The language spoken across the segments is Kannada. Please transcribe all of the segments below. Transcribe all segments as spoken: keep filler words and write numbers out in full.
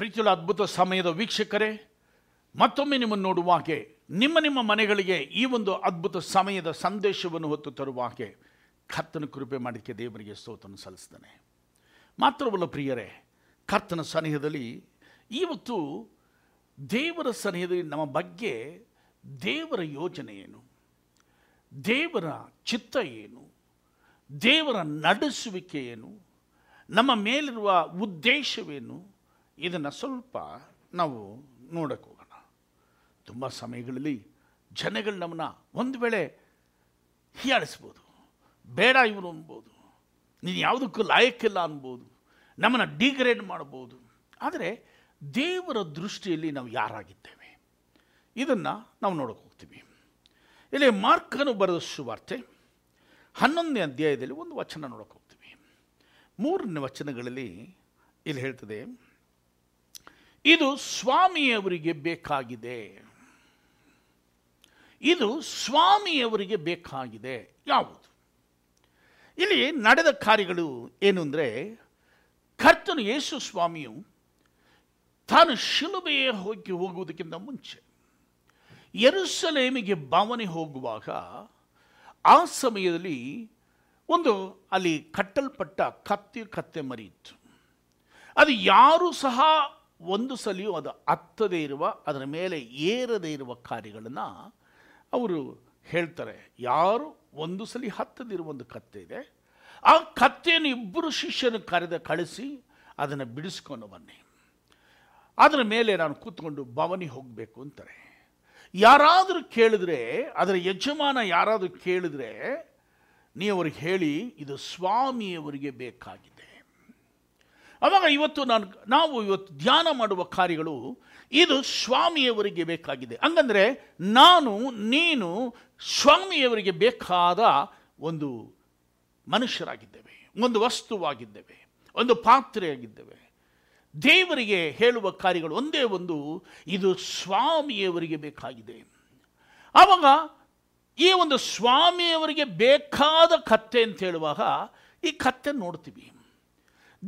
ಪ್ರೀತಿಯುಲ ಅದ್ಭುತ ಸಮಯದ ವೀಕ್ಷಕರೇ, ಮತ್ತೊಮ್ಮೆ ನಿಮ್ಮನ್ನು ನೋಡುವಾಗೆ, ನಿಮ್ಮ ನಿಮ್ಮ ಮನೆಗಳಿಗೆ ಈ ಒಂದು ಅದ್ಭುತ ಸಮಯದ ಸಂದೇಶವನ್ನು ಹೊತ್ತು ತರುವಾಗೆ ಕರ್ತನ ಕೃಪೆ ಮಾಡಿಕೆ ದೇವರಿಗೆ ಸ್ತೋತ್ರನ ಸಲ್ಲಿಸ್ತಾನೆ. ಮಾತ್ರವಲ್ಲ ಪ್ರಿಯರೇ, ಕರ್ತನ ಸನಿಹದಲ್ಲಿ ಇವತ್ತು ದೇವರ ಸನಿಹದಲ್ಲಿ ನಮ್ಮ ಬಗ್ಗೆ ದೇವರ ಯೋಚನೆ ಏನು, ದೇವರ ಚಿತ್ತ ಏನು, ದೇವರ ನಡೆಸುವಿಕೆ ಏನು, ನಮ್ಮ ಮೇಲಿರುವ ಉದ್ದೇಶವೇನು, ಇದನ್ನು ಸ್ವಲ್ಪ ನಾವು ನೋಡಕ್ಕೆ ಹೋಗೋಣ. ತುಂಬ ಸಮಯಗಳಲ್ಲಿ ಜನಗಳು ನಮ್ಮನ್ನು ಒಂದು ವೇಳೆ ಹೀಯಾಳಿಸ್ಬೋದು, ಬೇಡ ಇವನು ಅನ್ಬೋದು, ನೀನು ಯಾವುದಕ್ಕೂ ಲಾಯಕ್ಕಿಲ್ಲ ಅನ್ಬೋದು, ನಮ್ಮನ್ನು ಡಿಗ್ರೇಡ್ ಮಾಡ್ಬೋದು. ಆದರೆ ದೇವರ ದೃಷ್ಟಿಯಲ್ಲಿ ನಾವು ಯಾರಾಗಿದ್ದೇವೆ ಇದನ್ನು ನಾವು ನೋಡಕ್ಕೆ ಹೋಗ್ತೀವಿ. ಇಲ್ಲಿ ಮಾರ್ಕನು ಬರೆದ ಸುವಾರ್ತೆ ಹನ್ನೊಂದನೇ ಅಧ್ಯಾಯದಲ್ಲಿ ಒಂದು ವಚನ ನೋಡಕ್ಕೆ ಹೋಗ್ತೀವಿ. ಮೂರನೇ ವಚನಗಳಲ್ಲಿ ಇಲ್ಲಿ ಹೇಳ್ತದೆ, ಇದು ಸ್ವಾಮಿಯವರಿಗೆ ಬೇಕಾಗಿದೆ, ಇದು ಸ್ವಾಮಿಯವರಿಗೆ ಬೇಕಾಗಿದೆ. ಯಾವುದು ಇಲ್ಲಿ ನಡೆದ ಕಾರ್ಯಗಳು ಏನು ಅಂದರೆ, ಕರ್ತನು ಯೇಸು ಸ್ವಾಮಿಯು ತಾನು ಶಿಲುಬೆಯ ಹೋಗಿ ಹೋಗುವುದಕ್ಕಿಂತ ಮುಂಚೆ ಯೆರೂಸಲೇಮಿಗೆ ಭಾವನೆ ಹೋಗುವಾಗ, ಆ ಸಮಯದಲ್ಲಿ ಒಂದು ಅಲ್ಲಿ ಕಟ್ಟಲ್ಪಟ್ಟ ಕತ್ತೆ ಕತ್ತೆ ಮರಿ ಇತ್ತು. ಅದು ಯಾರೂ ಸಹ ಒಂದು ಸಲಿಯೂ ಅದು ಹತ್ತದೇ ಇರುವ, ಅದರ ಮೇಲೆ ಏರದೇ ಇರುವ ಕಾರ್ಯಗಳನ್ನು ಅವರು ಹೇಳ್ತಾರೆ. ಯಾರು ಒಂದು ಸಲಿ ಹತ್ತದಿರುವ ಒಂದು ಕತ್ತೆ ಇದೆ, ಆ ಕತ್ತೆಯನ್ನು ಇಬ್ಬರು ಶಿಷ್ಯನ ಕರೆದ ಕಳಿಸಿ ಅದನ್ನು ಬಿಡಿಸ್ಕೊಂಡು ಬನ್ನಿ, ಅದರ ಮೇಲೆ ನಾನು ಕೂತ್ಕೊಂಡು ಭವನಿ ಹೋಗಬೇಕು ಅಂತಾರೆ. ಯಾರಾದರೂ ಕೇಳಿದ್ರೆ, ಅದರ ಯಜಮಾನ ಯಾರಾದರೂ ಕೇಳಿದ್ರೆ, ನೀವು ಅವ್ರಿಗೆ ಹೇಳಿ ಇದು ಸ್ವಾಮಿಯವರಿಗೆ ಬೇಕಾಗಿದೆ. ಆವಾಗ ಇವತ್ತು ನಾನು ನಾವು ಇವತ್ತು ಧ್ಯಾನ ಮಾಡುವ ಕಾರ್ಯಗಳು ಇದು ಸ್ವಾಮಿಯವರಿಗೆ ಬೇಕಾಗಿದೆ. ಹಂಗಂದರೆ ನಾನು ನೀನು ಸ್ವಾಮಿಯವರಿಗೆ ಬೇಕಾದ ಒಂದು ಮನುಷ್ಯರಾಗಿದ್ದೇವೆ, ಒಂದು ವಸ್ತುವಾಗಿದ್ದೇವೆ, ಒಂದು ಪಾತ್ರೆಯಾಗಿದ್ದೇವೆ. ದೇವರಿಗೆ ಹೇಳುವ ಕಾರ್ಯಗಳು ಒಂದೇ ಒಂದು, ಇದು ಸ್ವಾಮಿಯವರಿಗೆ ಬೇಕಾಗಿದೆ. ಆವಾಗ ಈ ಒಂದು ಸ್ವಾಮಿಯವರಿಗೆ ಬೇಕಾದ ಕತ್ತೆ ಅಂತ ಹೇಳುವಾಗ ಈ ಕತ್ತೆ ನೋಡ್ತೀವಿ.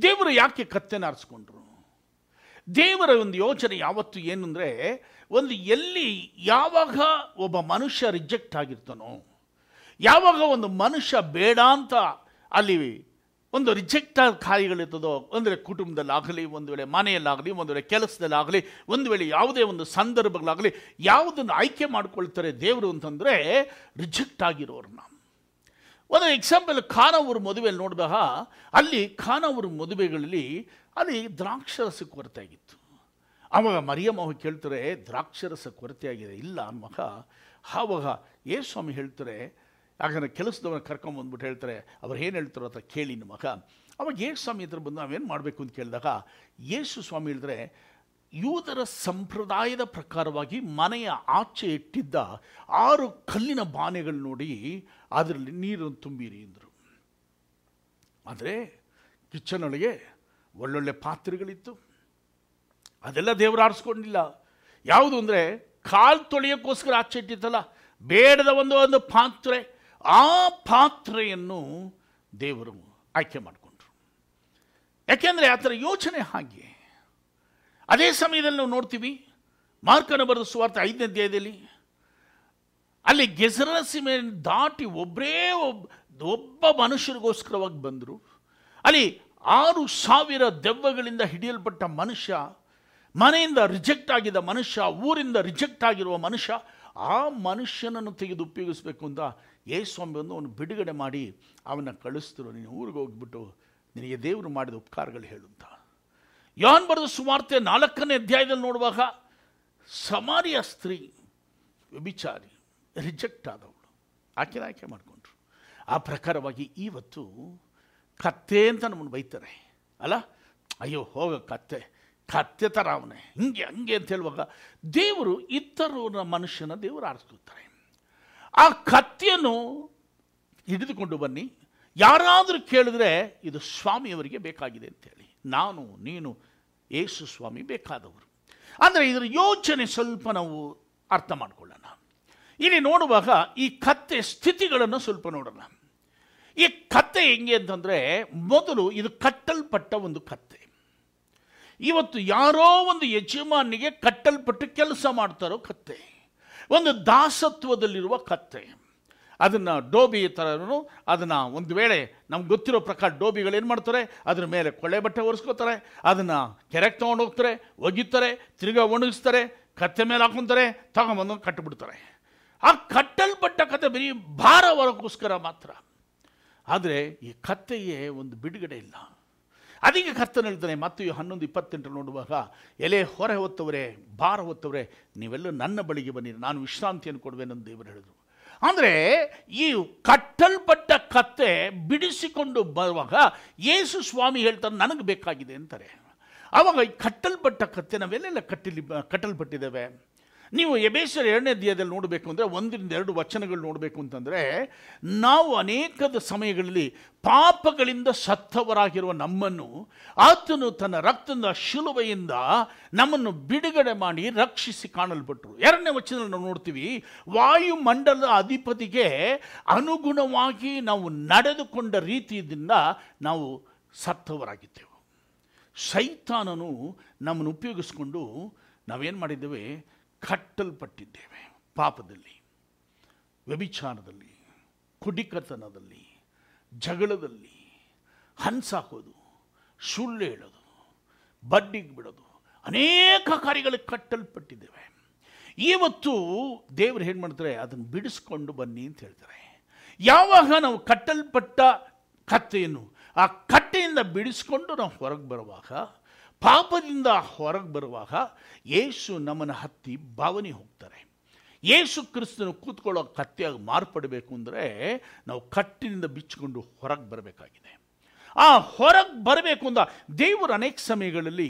ದೇವರು ಯಾಕೆ ಕತ್ತೆನ ಆರಿಸ್ಕೊಂಡ್ರು, ದೇವರ ಒಂದು ಯೋಚನೆ ಯಾವತ್ತು ಏನು ಅಂದರೆ, ಒಂದು ಎಲ್ಲಿ ಯಾವಾಗ ಒಬ್ಬ ಮನುಷ್ಯ ರಿಜೆಕ್ಟ್ ಆಗಿರ್ತಾನೋ, ಯಾವಾಗ ಒಂದು ಮನುಷ್ಯ ಬೇಡ ಅಂತ ಅಲ್ಲಿ ಒಂದು ರಿಜೆಕ್ಟ್ ಆದ ಕಾರ್ಯಗಳಿರ್ತದೋ, ಅಂದರೆ ಕುಟುಂಬದಲ್ಲಾಗಲಿ, ಒಂದು ವೇಳೆ ಮನೆಯಲ್ಲಾಗಲಿ, ಒಂದು ವೇಳೆ ಕೆಲಸದಲ್ಲಾಗಲಿ, ಒಂದು ವೇಳೆ ಯಾವುದೇ ಒಂದು ಸಂದರ್ಭಗಳಾಗಲಿ, ಯಾವುದನ್ನು ಆಯ್ಕೆ ಮಾಡ್ಕೊಳ್ತಾರೆ ದೇವರು ಅಂತಂದರೆ ರಿಜೆಕ್ಟ್ ಆಗಿರೋರನ್ನ. ಒಂದು ಎಕ್ಸಾಂಪಲ್, ಖಾನಾವೂರು ಮದುವೆಯಲ್ಲಿ ನೋಡಿದಾಗ, ಅಲ್ಲಿ ಖಾನಾವೂರು ಮದುವೆಗಳಲ್ಲಿ ಅಲ್ಲಿ ದ್ರಾಕ್ಷರಸ ಕೊರತೆ ಆಗಿತ್ತು. ಆವಾಗ ಮರಿಯಮ್ಮ ಹೋಗಿ ಕೇಳ್ತಾರೆ, ದ್ರಾಕ್ಷರಸ ಕೊರತೆ ಆಗಿದೆ ಇಲ್ಲ ಮಗ. ಆವಾಗ ಯೇಸು ಸ್ವಾಮಿ ಹೇಳ್ತಾರೆ, ಯಾಕಂದರೆ ಕೆಲಸದವ್ರನ್ನ ಕರ್ಕೊಂಬಂದ್ಬಿಟ್ಟು ಹೇಳ್ತಾರೆ, ಅವ್ರು ಏನು ಹೇಳ್ತಾರೋ ಅಂತ ಕೇಳಿ ನಿಮ್ಮ ಮಗ. ಅವಾಗ ಯೇಸು ಸ್ವಾಮಿ ಹತ್ರ ಬಂದು ನಾವೇನು ಮಾಡಬೇಕು ಅಂತ ಕೇಳಿದಾಗ, ಯೇಸು ಸ್ವಾಮಿ ಹೇಳಿದ್ರೆ, ಯೂದರ ಸಂಪ್ರದಾಯದ ಪ್ರಕಾರವಾಗಿ ಮನೆಯ ಆಚೆ ಇಟ್ಟಿದ್ದ ಆರು ಕಲ್ಲಿನ ಬಾನೆಗಳು ನೋಡಿ ಅದರಲ್ಲಿ ನೀರನ್ನು ತುಂಬಿರಿ ಎಂದರು. ಆದರೆ ಕಿಚನೊಳಗೆ ಒಳ್ಳೊಳ್ಳೆ ಪಾತ್ರೆಗಳಿತ್ತು, ಅದೆಲ್ಲ ದೇವರು ಆರಿಸ್ಕೊಂಡಿಲ್ಲ. ಯಾವುದು ಅಂದರೆ, ಕಾಲು ತೊಳೆಯೋಕ್ಕೋಸ್ಕರ ಆಚೆ ಇಟ್ಟಿತ್ತಲ್ಲ, ಬೇಡದ ಒಂದು ಒಂದು ಪಾತ್ರೆ, ಆ ಪಾತ್ರೆಯನ್ನು ದೇವರು ಆಯ್ಕೆ ಮಾಡಿಕೊಂಡ್ರು. ಯಾಕೆಂದರೆ ಆ ಥರ ಯೋಚನೆ ಹಾಗೆ. ಅದೇ ಸಮಯದಲ್ಲಿ ನಾವು ನೋಡ್ತೀವಿ, ಮಾರ್ಕನ ಬರೆದ ಸುವಾರ್ತೆ ಐದನೇ ಅಧ್ಯಾಯದಲ್ಲಿ, ಅಲ್ಲಿ ಗೆಜರಸೀಮೆನ ದಾಟಿ ಒಬ್ಬರೇ ಒಬ್ಬ ಒಬ್ಬ ಮನುಷ್ಯರಿಗೋಸ್ಕರವಾಗಿ ಬಂದರು. ಅಲ್ಲಿ ಆರು ಸಾವಿರ ದೆವ್ವಗಳಿಂದ ಹಿಡಿಯಲ್ಪಟ್ಟ ಮನುಷ್ಯ, ಮನೆಯಿಂದ ರಿಜೆಕ್ಟ್ ಆಗಿದ್ದ ಮನುಷ್ಯ, ಊರಿಂದ ರಿಜೆಕ್ಟ್ ಆಗಿರುವ ಮನುಷ್ಯ, ಆ ಮನುಷ್ಯನನ್ನು ತೆಗೆದು ಉಪಯೋಗಿಸಬೇಕು ಅಂತ ಯೇಸು ಸ್ವಾಮಿ ಬಂದು ಅವನು ಬಿಡುಗಡೆ ಮಾಡಿ ಅವನ್ನ ಕಳಿಸ್ತರು. ನೀನು ಊರಿಗೆ ಹೋಗಿಬಿಟ್ಟು ನಿನಗೆ ದೇವರು ಮಾಡಿದ ಉಪಕಾರಗಳು ಹೇಳುವಂತ. ಯೋಹಾನ್ ಬರೆದ ಸುವಾರ್ತೆ ನಾಲ್ಕನೇ ಅಧ್ಯಾಯದಲ್ಲಿ ನೋಡುವಾಗ, ಸಮಾರಿಯ ಸ್ತ್ರೀ ವ್ಯಭಿಚಾರಿ, ರಿಜೆಕ್ಟ್ ಆದವಳು, ಆಕೆನ ಆಯ್ಕೆ ಮಾಡಿಕೊಂಡ್ರು. ಆ ಪ್ರಕಾರವಾಗಿ ಇವತ್ತು ಕತ್ತೆ ಅಂತ ನಮ್ಮನ್ನು ಬೈತಾರೆ ಅಲ್ಲ, ಅಯ್ಯೋ ಹೋಗ ಕತ್ತೆ, ಕತ್ತೆ ಥರ ಅವನೇ, ಹಿಂಗೆ ಹಂಗೆ ಅಂತ ಹೇಳುವಾಗ, ದೇವರು ಇತರ ಮನುಷ್ಯನ ದೇವರು ಆರಿಸ್ಕೊಳ್ತಾರೆ. ಆ ಕತ್ತೆಯನ್ನು ಹಿಡಿದುಕೊಂಡು ಬನ್ನಿ, ಯಾರಾದರೂ ಕೇಳಿದ್ರೆ ಇದು ಸ್ವಾಮಿಯವರಿಗೆ ಬೇಕಾಗಿದೆ ಅಂತೇಳಿ. ನಾನು ನೀನು ಯೇಸು ಸ್ವಾಮಿ ಬೇಕಾದವರು. ಅಂದರೆ ಇದರ ಯೋಚನೆ ಸ್ವಲ್ಪ ನಾವು ಅರ್ಥ ಮಾಡಿಕೊಳ್ಳೋಣ. ಇಲ್ಲಿ ನೋಡುವಾಗ ಈ ಕತ್ತೆ ಸ್ಥಿತಿಗಳನ್ನು ಸ್ವಲ್ಪ ನೋಡೋಣ. ಈ ಕತ್ತೆ ಹೆಂಗೆ ಅಂತಂದರೆ, ಮೊದಲು ಇದು ಕಟ್ಟಲ್ಪಟ್ಟ ಒಂದು ಕತ್ತೆ. ಇವತ್ತು ಯಾರೋ ಒಂದು ಯಜಮಾನಿಗೆ ಕಟ್ಟಲ್ಪಟ್ಟು ಕೆಲಸ ಮಾಡ್ತಾರೋ ಕತ್ತೆ, ಒಂದು ದಾಸತ್ವದಲ್ಲಿರುವ ಕತ್ತೆ. ಅದನ್ನು ಡೋಬಿ ಥರನೂ ಅದನ್ನು ಒಂದು ವೇಳೆ ನಮ್ಗೆ ಗೊತ್ತಿರೋ ಪ್ರಕಾರ ಡೋಬಿಗಳೇನು ಮಾಡ್ತಾರೆ, ಅದರ ಮೇಲೆ ಕೊಳ್ಳೆ ಬಟ್ಟೆ ಒರೆಸ್ಕೋತಾರೆ, ಅದನ್ನು ಕೆರೆಗೆ ತೊಗೊಂಡು ಹೋಗ್ತಾರೆ, ಒಗಿತಾರೆ, ತಿರ್ಗಾ ಒಣಗಿಸ್ತಾರೆ, ಕತ್ತೆ ಮೇಲೆ ಹಾಕೊತಾರೆ, ತಗೊಂಬಂದು ಕಟ್ಟಿಬಿಡ್ತಾರೆ. ಆ ಕಟ್ಟಲ್ಪಟ್ಟ ಕತೆ ಬರೀ ಭಾರ ಹೊರಗೋಸ್ಕರ ಮಾತ್ರ. ಆದರೆ ಈ ಕತ್ತೆಯೇ ಒಂದು ಬಿಡುಗಡೆ ಇಲ್ಲ. ಅದಕ್ಕೆ ಕರ್ತನು ಹೇಳ್ತಾನೆ ಮತ್ತು ಹನ್ನೊಂದು ಇಪ್ಪತ್ತೆಂಟರು ನೋಡುವಾಗ, ಎಲೆ ಹೊರೆ ಹೊತ್ತವರೇ, ಭಾರ ಹೊತ್ತವರೇ, ನೀವೆಲ್ಲ ನನ್ನ ಬಳಿಗೆ ಬನ್ನಿರಿ, ನಾನು ವಿಶ್ರಾಂತಿಯನ್ನು ಕೊಡುವೆ ನನ್ನ ದೇವರು ಹೇಳಿದರು. ಅಂದರೆ ಈ ಕಟ್ಟಲ್ಪಟ್ಟ ಕತ್ತೆ ಬಿಡಿಸಿಕೊಂಡು ಬರುವಾಗ ಯೇಸು ಸ್ವಾಮಿ ಹೇಳ್ತಾರೆ ನನಗೆ ಬೇಕಾಗಿದೆ ಅಂತಾರೆ. ಆವಾಗ ಈ ಕಟ್ಟಲ್ಪಟ್ಟ ಕತ್ತೆ ನಾವೆಲ್ಲೆಲ್ಲ ಕಟ್ಟಲಿ ಕಟ್ಟಲ್ಪಟ್ಟಿದ್ದೇವೆ. ನೀವು ಎಬೇಸರ ಎರಡನೇ ಅಧ್ಯಾಯದಲ್ಲಿ ನೋಡಬೇಕು ಅಂದರೆ, ಒಂದರಿಂದ ಎರಡು ವಚನಗಳು ನೋಡಬೇಕು ಅಂತಂದರೆ, ನಾವು ಅನೇಕದ ಸಮಯಗಳಲ್ಲಿ ಪಾಪಗಳಿಂದ ಸತ್ತವರಾಗಿರುವ ನಮ್ಮನ್ನು ಆತನು ತನ್ನ ರಕ್ತದ ಶಿಲುಬೆಯಿಂದ ನಮ್ಮನ್ನು ಬಿಡುಗಡೆ ಮಾಡಿ ರಕ್ಷಿಸಿ ಕಾಣಲ್ಪಟ್ಟರು. ಎರಡನೇ ವಚನದಲ್ಲಿ ನಾವು ನೋಡ್ತೀವಿ, ವಾಯುಮಂಡಲದ ಅಧಿಪತಿಗೆ ಅನುಗುಣವಾಗಿ ನಾವು ನಡೆದುಕೊಂಡ ರೀತಿಯಿಂದ ನಾವು ಸತ್ತವರಾಗಿದ್ದೆವು. ಸೈತಾನನು ನಮ್ಮನ್ನು ಉಪಯೋಗಿಸ್ಕೊಂಡು ನಾವೇನು ಮಾಡಿದ್ದೇವೆ, ಕಟ್ಟಲ್ಪಟ್ಟಿದ್ದೇವೆ ಪಾಪದಲ್ಲಿ, ವ್ಯಭಿಚಾರದಲ್ಲಿ, ಕುಡಿಕತನದಲ್ಲಿ, ಜಗಳದಲ್ಲಿ, ಹಂಸಾಕೋದು, ಸುಳ್ಳು ಹೇಳೋದು, ಬಡ್ಡಿಗೆ ಬಿಡೋದು, ಅನೇಕ ಕಾರ್ಯಗಳಿಗೆ ಕಟ್ಟಲ್ಪಟ್ಟಿದ್ದೇವೆ. ಇವತ್ತು ದೇವರು ಏನು ಮಾಡ್ತಾರೆ, ಅದನ್ನು ಬಿಡಿಸ್ಕೊಂಡು ಬನ್ನಿ ಅಂತ ಹೇಳ್ತಾರೆ. ಯಾವಾಗ ನಾವು ಕಟ್ಟಲ್ಪಟ್ಟ ಕತ್ತೆಯನ್ನು ಆ ಕಟ್ಟೆಯಿಂದ ಬಿಡಿಸ್ಕೊಂಡು ನಾವು ಹೊರಗೆ ಬರುವಾಗ, ಪಾಪದಿಂದ ಹೊರಗೆ ಬರುವಾಗ, ಯೇಸು ನಮ್ಮನ್ನು ಹತ್ತಿ ಭಾವನೆ ಹೋಗ್ತಾರೆ. ಯೇಸು ಕ್ರಿಸ್ತನು ಕೂತ್ಕೊಳ್ಳೋ ಕತ್ತೆಯಾಗಿ ಮಾರ್ಪಡಬೇಕು ಅಂದರೆ ನಾವು ಕಟ್ಟಿನಿಂದ ಬಿಚ್ಚಿಕೊಂಡು ಹೊರಗೆ ಬರಬೇಕಾಗಿದೆ. ಆ ಹೊರಗೆ ಬರಬೇಕು ಅಂದ ದೇವರು ಅನೇಕ ಸಮಯಗಳಲ್ಲಿ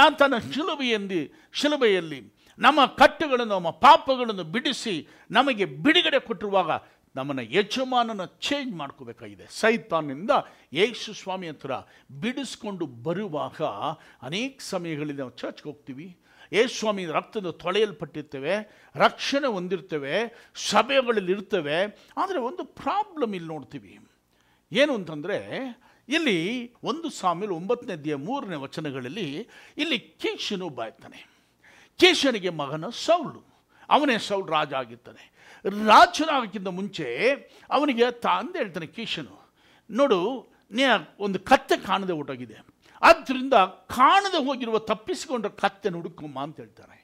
ನಾನು ತನ್ನ ಶಿಲುಬೆಯಲ್ಲಿ ಶಿಲುಬೆಯಲ್ಲಿ ನಮ್ಮ ಕಟ್ಟುಗಳನ್ನು, ನಮ್ಮ ಪಾಪಗಳನ್ನು ಬಿಡಿಸಿ ನಮಗೆ ಬಿಡುಗಡೆ ಕೊಟ್ಟಿರುವಾಗ ನಮ್ಮನ್ನು ಯಜಮಾನನ ಚೇಂಜ್ ಮಾಡ್ಕೋಬೇಕಾಗಿದೆ. ಸೈತಾನಿಂದ ಯೇಸು ಸ್ವಾಮಿ ಹತ್ರ ಬಿಡಿಸ್ಕೊಂಡು ಬರುವಾಗ ಅನೇಕ ಸಮಯಗಳಲ್ಲಿ ನಾವು ಚರ್ಚ್ಗೆ ಹೋಗ್ತೀವಿ, ಯೇಸು ಸ್ವಾಮಿ ರಕ್ತದ ತೊಳೆಯಲ್ಪಟ್ಟಿರ್ತೇವೆ, ರಕ್ಷಣೆ ಹೊಂದಿರ್ತೇವೆ, ಸಭೆಗಳಲ್ಲಿ ಇರ್ತೇವೆ. ಆದರೆ ಒಂದು ಪ್ರಾಬ್ಲಮ್ ಇಲ್ಲಿ ನೋಡ್ತೀವಿ, ಏನು ಅಂತಂದರೆ ಇಲ್ಲಿ ಒಂದು ಸಾಮ್ಯೇಲ್ ಒಂಬತ್ತನೇ ಅಧ್ಯಾಯ ಮೂರನೇ ವಚನಗಳಲ್ಲಿ ಇಲ್ಲಿ ಕೀಷನು ಒಬ್ಬ ಇರ್ತಾನೆ, ಕೀಷನಿಗೆ ಮಗನ ಸೌಲು, ಅವನೇ ಸೌಲ್ ರಾಜ ಆಗಿರ್ತಾನೆ. ರಾಜನಾಗಕ್ಕಿಂತ ಮುಂಚೆ ಅವನಿಗೆ ತಂದೆ ಹೇಳ್ತಾನೆ ಕೀಷನು, ನೋಡು ನೇ ಒಂದು ಕತ್ತೆ ಕಾಣದೆ ಹೊರಟೋಗಿದೆ, ಆದ್ದರಿಂದ ಕಾಣದೆ ಹೋಗಿರುವ ತಪ್ಪಿಸಿಕೊಂಡ ಕತ್ತೆನ ಹುಡುಕಮ್ಮ ಅಂತ ಹೇಳ್ತಾರೆ.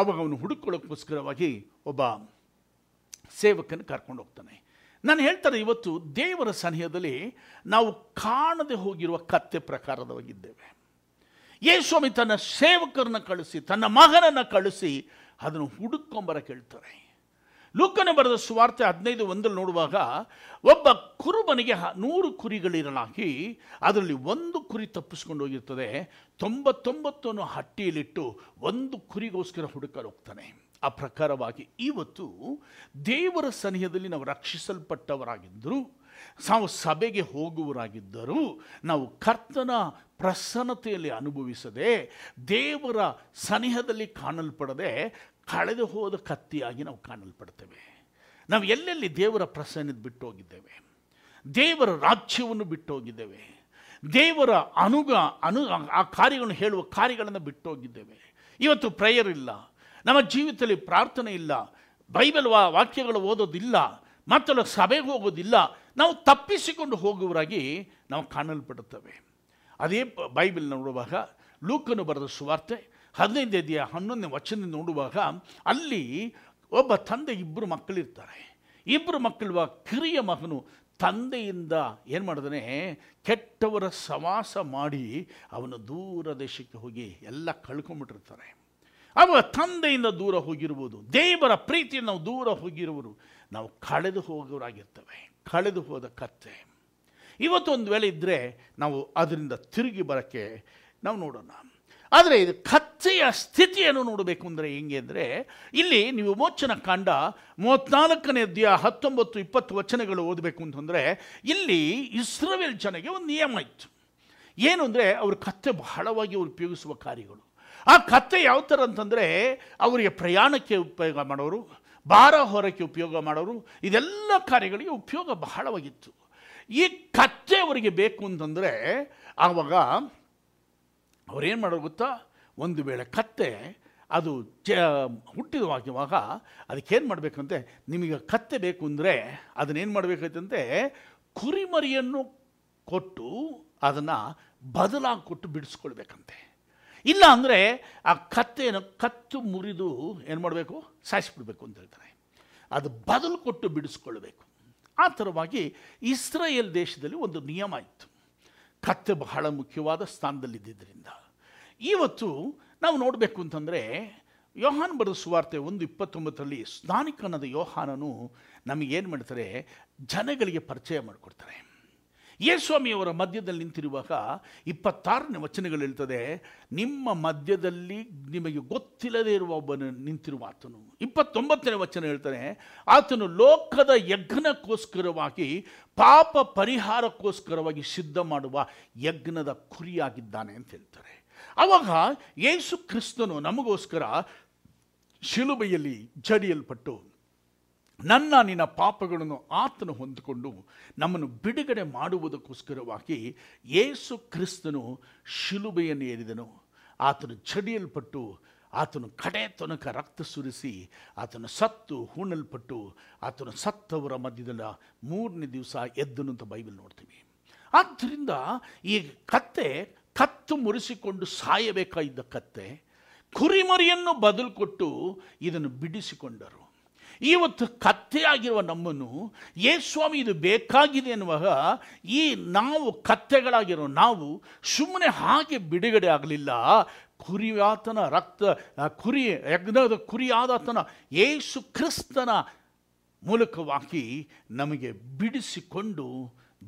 ಆವಾಗ ಅವನು ಹುಡುಕೊಳ್ಳೋಕ್ಕೋಸ್ಕರವಾಗಿ ಒಬ್ಬ ಸೇವಕನ ಕರ್ಕೊಂಡು ಹೋಗ್ತಾನೆ. ನಾನು ಹೇಳ್ತಾರೆ ಇವತ್ತು ದೇವರ ಸನಿಹದಲ್ಲಿ ನಾವು ಕಾಣದೆ ಹೋಗಿರುವ ಕತ್ತೆ ಪ್ರಕಾರದವಾಗಿದ್ದೇವೆ. ಯೇಸುಸ್ವಾಮಿ ತನ್ನ ಸೇವಕರನ್ನ ಕಳಿಸಿ, ತನ್ನ ಮಗನನ್ನು ಕಳಿಸಿ ಅದನ್ನು ಹುಡುಕೊಂಬರಕ್ಕೆ ಹೇಳ್ತಾರೆ. ಲೂಕನ ಬರೆದ ಸುವಾರ್ತೆ ಹದಿನೈದು ಒಂದಲ್ಲಿ ನೋಡುವಾಗ, ಒಬ್ಬ ಕುರುಬನಿಗೆ ನೂರು ಕುರಿಗಳಿರಲಾಗಿ ಅದರಲ್ಲಿ ಒಂದು ಕುರಿ ತಪ್ಪಿಸ್ಕೊಂಡು ಹೋಗಿರ್ತದೆ. ತೊಂಬತ್ತೊಂಬತ್ತನ್ನು ಹಟ್ಟಿಯಲ್ಲಿಟ್ಟು ಒಂದು ಕುರಿಗೋಸ್ಕರ ಹುಡುಕಲು ಹೋಗ್ತಾನೆ. ಆ ಪ್ರಕಾರವಾಗಿ ಇವತ್ತು ದೇವರ ಸನಿಹದಲ್ಲಿ ನಾವು ರಕ್ಷಿಸಲ್ಪಟ್ಟವರಾಗಿದ್ದರು, ನಾವು ಸಭೆಗೆ ಹೋಗುವರಾಗಿದ್ದರೂ ನಾವು ಕರ್ತನ ಪ್ರಸನ್ನತೆಯಲ್ಲಿ ಅನುಭವಿಸದೆ, ದೇವರ ಸನಿಹದಲ್ಲಿ ಕಾಣಲ್ಪಡದೆ ಕಳೆದು ಹೋದ ಕತ್ತಿಯಾಗಿ ನಾವು ಕಾಣಲ್ಪಡ್ತೇವೆ. ನಾವು ಎಲ್ಲೆಲ್ಲಿ ದೇವರ ಪ್ರಸನ್ನದ ಬಿಟ್ಟು ಹೋಗಿದ್ದೇವೆ, ದೇವರ ರಾಜ್ಯವನ್ನು ಬಿಟ್ಟು ಹೋಗಿದ್ದೇವೆ, ದೇವರ ಅನುಗ ಅನು ಆ ಕಾರ್ಯಗಳನ್ನು ಹೇಳುವ ಕಾರ್ಯಗಳನ್ನು ಬಿಟ್ಟು ಹೋಗಿದ್ದೇವೆ. ಇವತ್ತು ಪ್ರೇಯರ್ ಇಲ್ಲ, ನಮ್ಮ ಜೀವಿತದಲ್ಲಿ ಪ್ರಾರ್ಥನೆ ಇಲ್ಲ, ಬೈಬಲ್ ವಾ ವಾಕ್ಯಗಳು ಓದೋದಿಲ್ಲ, ಮತ್ತೊಲ್ಲ ಸಭೆಗೆ ಹೋಗೋದಿಲ್ಲ, ನಾವು ತಪ್ಪಿಸಿಕೊಂಡು ಹೋಗುವವರಾಗಿ ನಾವು ಕಾಣಲ್ಪಡುತ್ತೇವೆ. ಅದೇ ಬೈಬಲ್ ನೋಡುವಾಗ ಲೂಕನು ಬರೆದ ಸುವಾರ್ತೆ ಹದಿನೈದನೇ ಅಧ್ಯಾಯ ಹನ್ನೊಂದನೇ ವಚನ ನೋಡುವಾಗ, ಅಲ್ಲಿ ಒಬ್ಬ ತಂದೆ ಇಬ್ಬರು ಮಕ್ಕಳಿರ್ತಾರೆ. ಇಬ್ಬರು ಮಕ್ಕಳು ಕಿರಿಯ ಮಗನು ತಂದೆಯಿಂದ ಏನು ಮಾಡಿದಾನೆ, ಕೆಟ್ಟವರ ಸವಾಸ ಮಾಡಿ ಅವನು ದೂರ ದೇಶಕ್ಕೆ ಹೋಗಿ ಎಲ್ಲ ಕಳ್ಕೊಂಬಿಟ್ಟಿರ್ತಾರೆ. ಅವ ತಂದೆಯಿಂದ ದೂರ ಹೋಗಿರ್ಬೋದು, ದೇವರ ಪ್ರೀತಿಯನ್ನು ನಾವು ದೂರ ಹೋಗಿರುವರು, ನಾವು ಕಳೆದು ಹೋಗೋರಾಗಿರ್ತೇವೆ. ಕಳೆದು ಹೋದ ಕತ್ತೆ ಇವತ್ತೊಂದು ವೇಳೆ ಇದ್ದರೆ ನಾವು ಅದರಿಂದ ತಿರುಗಿ ಬರೋಕ್ಕೆ ನಾವು ನೋಡೋಣ. ಆದರೆ ಇದು ಕತ್ತೆಯ ಸ್ಥಿತಿಯನ್ನು ನೋಡಬೇಕು ಅಂದರೆ ಹೆಂಗೆ ಅಂದರೆ, ಇಲ್ಲಿ ನೀವು ವಿಮೋಚನ ಕಾಂಡ ಮೂವತ್ತ್ನಾಲ್ಕನೇ ಅಧ್ಯಾಯ ಹತ್ತೊಂಬತ್ತು ಇಪ್ಪತ್ತು ವಚನಗಳು ಓದಬೇಕು ಅಂತಂದರೆ, ಇಲ್ಲಿ ಇಸ್ರಾಯೇಲ್ ಜನಕ್ಕೆ ಒಂದು ನಿಯಮ ಇತ್ತು. ಏನು ಅಂದರೆ, ಅವರು ಕತ್ತೆ ಬಹಳವಾಗಿ ಅವರು ಉಪಯೋಗಿಸುವ ಕಾರ್ಯಗಳು. ಆ ಕತ್ತೆ ಯಾವ ಥರ ಅಂತಂದರೆ, ಅವರಿಗೆ ಪ್ರಯಾಣಕ್ಕೆ ಉಪಯೋಗ ಮಾಡೋರು, ಭಾರ ಹೊರಕ್ಕೆ ಉಪಯೋಗ ಮಾಡೋರು, ಇದೆಲ್ಲ ಕಾರ್ಯಗಳಿಗೆ ಉಪಯೋಗ ಬಹಳವಾಗಿತ್ತು. ಈ ಕತ್ತೆ ಅವರಿಗೆ ಬೇಕು ಅಂತಂದರೆ ಆವಾಗ ಅವ್ರೇನು ಮಾಡೋರು ಗೊತ್ತಾ, ಒಂದು ವೇಳೆ ಕತ್ತೆ ಅದು ಚ ಹುಟ್ಟಿದ ವಾಕ್ಯವಾಗ ಅದಕ್ಕೇನು ಮಾಡಬೇಕಂತೆ, ನಿಮಗೆ ಕತ್ತೆ ಬೇಕು ಅಂದರೆ ಅದನ್ನೇನು ಮಾಡಬೇಕಂತೆ, ಕುರಿಮರಿಯನ್ನು ಕೊಟ್ಟು ಅದನ್ನು ಬದಲಾಗಿ ಕೊಟ್ಟು ಬಿಡಿಸ್ಕೊಳ್ಬೇಕಂತೆ. ಇಲ್ಲ ಅಂದರೆ ಆ ಕತ್ತೆಯನ್ನು ಕತ್ತು ಮುರಿದು ಏನು ಮಾಡಬೇಕು, ಸಾಯಿಸಿಬಿಡ್ಬೇಕು ಅಂತ ಹೇಳ್ತಾರೆ. ಅದು ಬದಲು ಕೊಟ್ಟು ಬಿಡಿಸ್ಕೊಳ್ಬೇಕು. ಆ ಥರವಾಗಿ ಇಸ್ರೇಲ್ ದೇಶದಲ್ಲಿ ಒಂದು ನಿಯಮ ಇತ್ತು, ಕತ್ತೆ ಬಹಳ ಮುಖ್ಯವಾದ ಸ್ಥಾನದಲ್ಲಿದ್ದರಿಂದ. ಇವತ್ತು ನಾವು ನೋಡಬೇಕು ಅಂತಂದರೆ ಯೋಹಾನ್ ಬರೆದ ಸುವಾರ್ತೆ ಒಂದು ಇಪ್ಪತ್ತೊಂಬತ್ತರಲ್ಲಿ ಸ್ನಾನಿಕನಾದ ಯೋಹಾನನು ನಮಗೇನು ಮಾಡ್ತಾರೆ, ಜನಗಳಿಗೆ ಪರಿಚಯ ಮಾಡಿಕೊಡ್ತಾರೆ. ಯೇಸ್ವಾಮಿಯವರ ಮಧ್ಯದಲ್ಲಿ ನಿಂತಿರುವಾಗ ಇಪ್ಪತ್ತಾರನೇ ವಚನಗಳು ಹೇಳ್ತದೆ, ನಿಮ್ಮ ಮಧ್ಯದಲ್ಲಿ ನಿಮಗೆ ಗೊತ್ತಿಲ್ಲದೇ ಇರುವ ಒಬ್ಬನು ನಿಂತಿರುವ ಆತನು. ಇಪ್ಪತ್ತೊಂಬತ್ತನೇ ವಚನ ಹೇಳ್ತಾನೆ, ಆತನು ಲೋಕದ ಯಜ್ಞಕ್ಕೋಸ್ಕರವಾಗಿ ಪಾಪ ಪರಿಹಾರಕ್ಕೋಸ್ಕರವಾಗಿ ಸಿದ್ಧ ಮಾಡುವ ಯಜ್ಞದ ಕುರಿಯಾಗಿದ್ದಾನೆ ಅಂತ ಹೇಳ್ತಾರೆ. ಆವಾಗ ಯೇಸು ಕ್ರಿಸ್ತನು ನಮಗೋಸ್ಕರ ಶಿಲುಬೆಯಲ್ಲಿ ಜಡಿಯಲ್ಪಟ್ಟು ನನ್ನ ನಿನ್ನ ಪಾಪಗಳನ್ನು ಆತನು ಹೊಂದಿಕೊಂಡು ನಮ್ಮನ್ನು ಬಿಡುಗಡೆ ಮಾಡುವುದಕ್ಕೋಸ್ಕರವಾಗಿ ಯೇಸು ಕ್ರಿಸ್ತನು ಶಿಲುಬೆಯನ್ನು ಏರಿದನು. ಆತನು ಜಡಿಯಲ್ಪಟ್ಟು ಆತನು ಕಡೆ ತನಕ ರಕ್ತ ಸುರಿಸಿ ಆತನು ಸತ್ತು ಹೂಣಲ್ಪಟ್ಟು ಆತನು ಸತ್ತವರ ಮಧ್ಯದಲ್ಲಿ ಮೂರನೇ ದಿವಸ ಎದ್ದನು ಅಂತ ಬೈಬಲ್ ನೋಡ್ತೀವಿ. ಆದ್ದರಿಂದ ಈ ಕತ್ತೆ ಕತ್ತು ಮುರಿಸಿಕೊಂಡು ಸಾಯಬೇಕಾಗಿದ್ದ ಕತ್ತೆ ಕುರಿಮರಿಯನ್ನು ಬದಲು ಕೊಟ್ಟು ಇದನ್ನು ಬಿಡಿಸಿಕೊಂಡರು. ಇವತ್ತು ಕತ್ತೆಯಾಗಿರುವ ನಮ್ಮನ್ನು ಯೇಸ್ವಾಮಿ ಇದು ಬೇಕಾಗಿದೆ ಎನ್ನುವಾಗ ಈ ನಾವು ಕತ್ತೆಗಳಾಗಿರೋ ನಾವು ಸುಮ್ಮನೆ ಹಾಗೆ ಬಿಡುಗಡೆ ಆಗಲಿಲ್ಲ. ಕುರಿಯಾತನ ರಕ್ತ ಕುರಿ ಯಜ್ಞದ ಕುರಿಯಾದಾತನ ಯೇಸು ಕ್ರಿಸ್ತನ ಮೂಲಕವಾಗಿ ನಮಗೆ ಬಿಡಿಸಿಕೊಂಡು